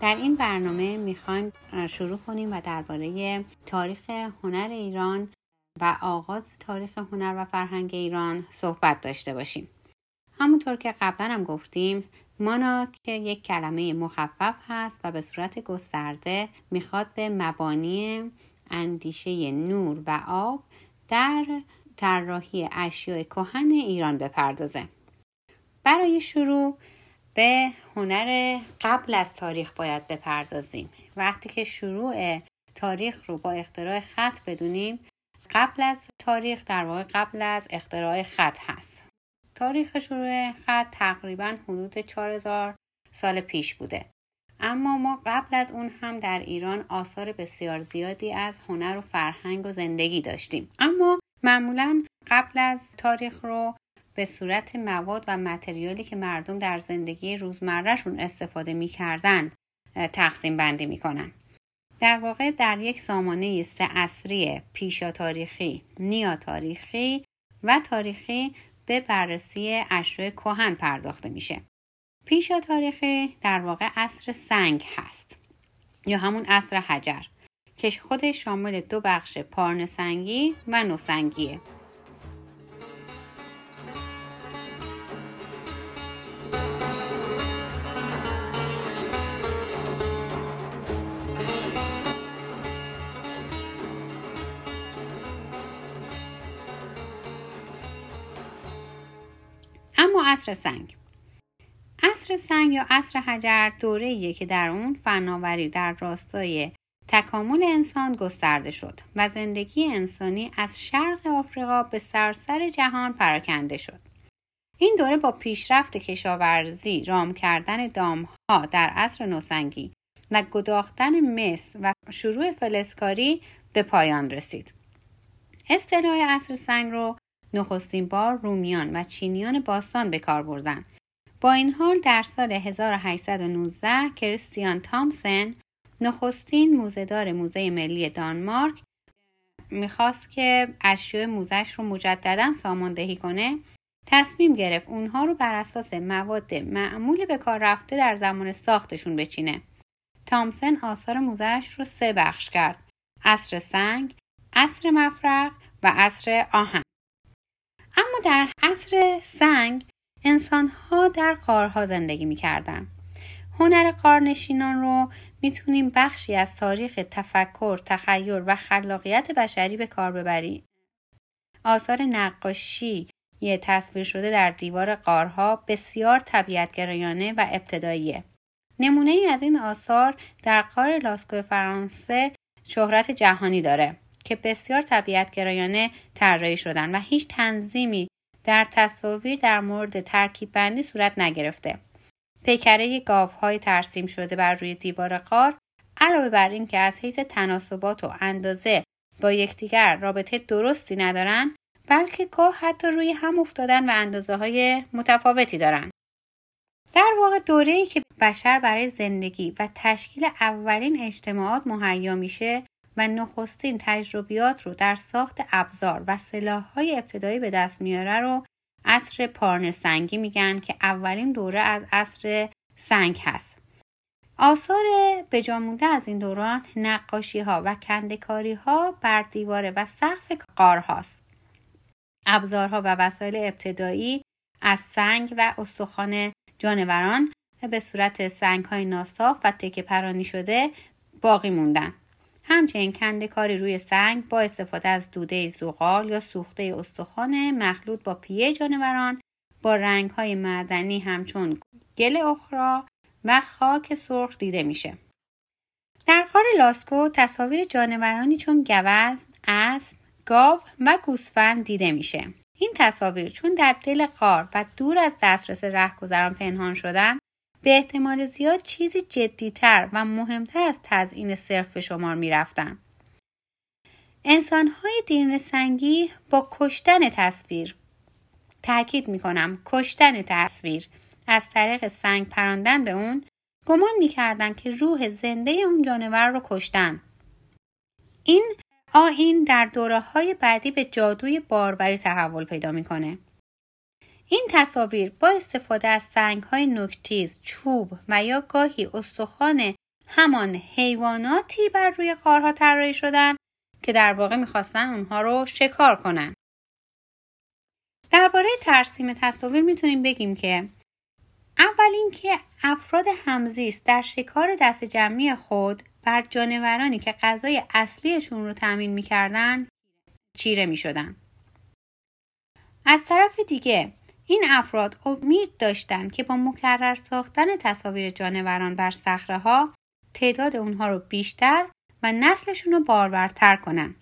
در این برنامه میخوایم شروع کنیم و درباره تاریخ هنر ایران و آغاز تاریخ هنر و فرهنگ ایران صحبت داشته باشیم. همونطور که قبلا هم گفتیم، ماناک یک کلمه مخفف هست و به صورت گسترده میخواد به مبانی اندیشه نور و آب در طراحی اشیای کهن ایران بپردازه. برای شروع به هنر قبل از تاریخ باید بپردازیم. وقتی که شروع تاریخ رو با اختراع خط بدونیم، قبل از تاریخ در واقع قبل از اختراع خط هست. تاریخ شروع خط تقریبا حدود 4000 سال پیش بوده، اما ما قبل از اون هم در ایران آثار بسیار زیادی از هنر و فرهنگ و زندگی داشتیم. اما معمولا قبل از تاریخ رو به صورت مواد و متریالی که مردم در زندگی روزمرهشون استفاده می‌کردن تقسیم بندی می‌کنن. در واقع در یک سامانه 3 عصری پیشا تاریخی، نیا تاریخی و تاریخی به بررسی اشیای کهن پرداخته میشه. پیشا تاریخی در واقع عصر سنگ هست یا همون عصر حجر که خودش شامل 2 بخش پارنسنگی و نوسنگیه. عصر سنگ یا عصر حجر دوره‌ایه که در اون فناوری در راستای تکامل انسان گسترده شد و زندگی انسانی از شرق آفریقا به سراسر جهان پراکنده شد. این دوره با پیشرفت کشاورزی، رام کردن دام‌ها در عصر نوسنگی و گداختن مس و شروع فلزکاری به پایان رسید. اصطلاح عصر سنگ رو نخستین بار رومیان و چینیان باستان به کار بردن. با این حال در سال 1819 کریستیان تامسن، نخستین موزه‌دار موزه ملی دانمارک، میخواست که اشیای موزه‌اش رو مجدداً ساماندهی کنه. تصمیم گرفت اونها رو بر اساس مواد معمول به کار رفته در زمان ساختشون بچینه. تامسن آثار موزه‌اش رو 3 بخش کرد: عصر سنگ، عصر مفرق و عصر آهن. اما در عصر سنگ انسان‌ها در غارها زندگی می‌کردند. هنر غارنشینان رو می‌تونیم بخشی از تاریخ تفکر، تخیل و خلاقیت بشری به کار ببریم. آثار نقاشی تصویر شده در دیوار غارها بسیار طبیعت‌گرایانه و ابتداییه. نمونه‌ای از این آثار در غار لاسکو فرانسه شهرت جهانی داره که بسیار طبیعت‌گرایانه طراحی شدن و هیچ تنظیمی در تصاویر در مورد ترکیب بندی صورت نگرفته. پیکره گاوهای ترسیم شده بر روی دیوار غار، علاوه بر این که از حیث تناسبات و اندازه با یکدیگر رابطه درستی ندارن، بلکه گاه حتی روی هم افتادن و اندازه‌های متفاوتی دارن. در واقع دوره‌ای که بشر برای زندگی و تشکیل اولین اجتماعات مهیا میشه و نخستین تجربیات رو در ساخت ابزار و سلاح‌های ابتدایی به دست میاره رو عصر پارنسنگی میگن که اولین دوره از عصر سنگ هست. آثار بجا مونده از این دوران نقاشی‌ها و کنده‌کاری‌ها بر دیواره و سقف غارهاست. ابزارها و وسایل ابتدایی از سنگ و استخوان جانوران به صورت سنگ‌های ناصاف و تکه پرانی شده باقی موندن. همچنین کنده‌کاری روی سنگ با استفاده از دوده زغال یا سوخته استخوان مخلوط با پیه جانوران با رنگ‌های معدنی همچون گل اخری و خاک سرخ دیده میشه. در غار لاسکو تصاویر جانورانی چون گوزن، اسب، گاو و گوسفند دیده میشه. این تصاویر چون در دل غار و دور از دسترس رهگذران پنهان شدن، به احتمال زیاد چیزی جدی‌تر و مهمتر از تزیین صرف به شمار می‌رفتند. انسان‌های دین سنگی با کشتن تصویر، تأکید می‌کنم کشتن تصویر، از طریق سنگ پراندن به اون، گمان می‌کردند که روح زنده اون جانور رو کشتن. این آیین در دوره‌های بعدی به جادوی باروری تحول پیدا می‌کنه. این تصاویر با استفاده از سنگ‌های نوک‌تیز، چوب و یا گاهی استخوان همان حیواناتی بر روی غارها طراحی شدند که در واقع می‌خواستن اونها رو شکار کنن. درباره ترسیم تصاویر می‌تونیم بگیم که اول اینکه افراد همزیست در شکار دست جمعی خود بر جانورانی که غذای اصلیشون رو تامین می‌کردن چیره می‌شدن. از طرف دیگه این افراد امید داشتند که با مکرر ساختن تصاویر جانوران بر صخره‌ها تعداد اونها رو بیشتر و نسلشون رو بارورتر کنن.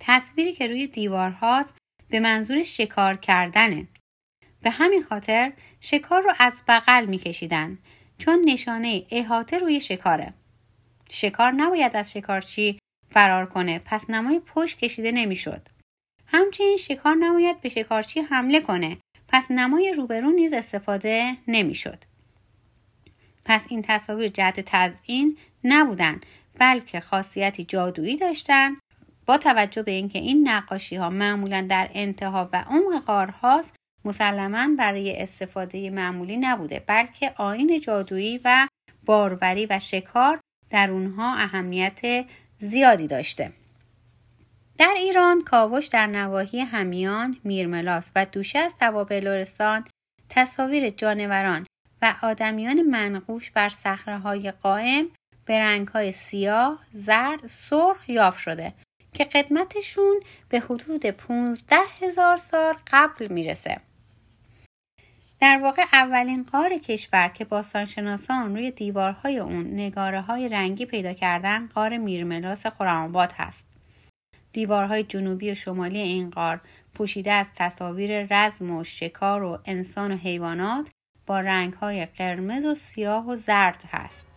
تصویری که روی دیوارهاست به منظور شکار کردنه. به همین خاطر شکار رو از بغل می‌کشیدن چون نشانه احاطه روی شکاره. شکار نباید از شکارچی فرار کنه، پس نمای پشت کشیده نمی‌شد. همچنین شکار نباید به شکارچی حمله کنه، پس نمای روبرو نیز استفاده نمی‌شد. پس این تصاویر جهت تزیین نبودن، بلکه خاصیتی جادویی داشتن. با توجه به اینکه این نقاشی‌ها معمولاً در انتها و عمق غارهاست، مسلماً برای استفاده معمولی نبوده، بلکه آیین جادویی و باروری و شکار در اونها اهمیت زیادی داشته. در ایران کاوش در نواحی همیان، میرملاس و دوشه از توابع لرستان تصاویر جانوران و آدمیان منقوش بر صخره‌های قائم به رنگ‌های سیاه، زرد، سرخ یافت شده که قدمتشون به حدود 15,000 سال قبل میرسه. در واقع اولین غار کشور که باستانشناسان روی دیوارهای اون نگاره‌های رنگی پیدا کردن، غار میرملاس خرم‌آباد هست. دیوارهای جنوبی و شمالی این غار پوشیده از تصاویر رزم و شکار و انسان و حیوانات با رنگ‌های قرمز و سیاه و زرد هست.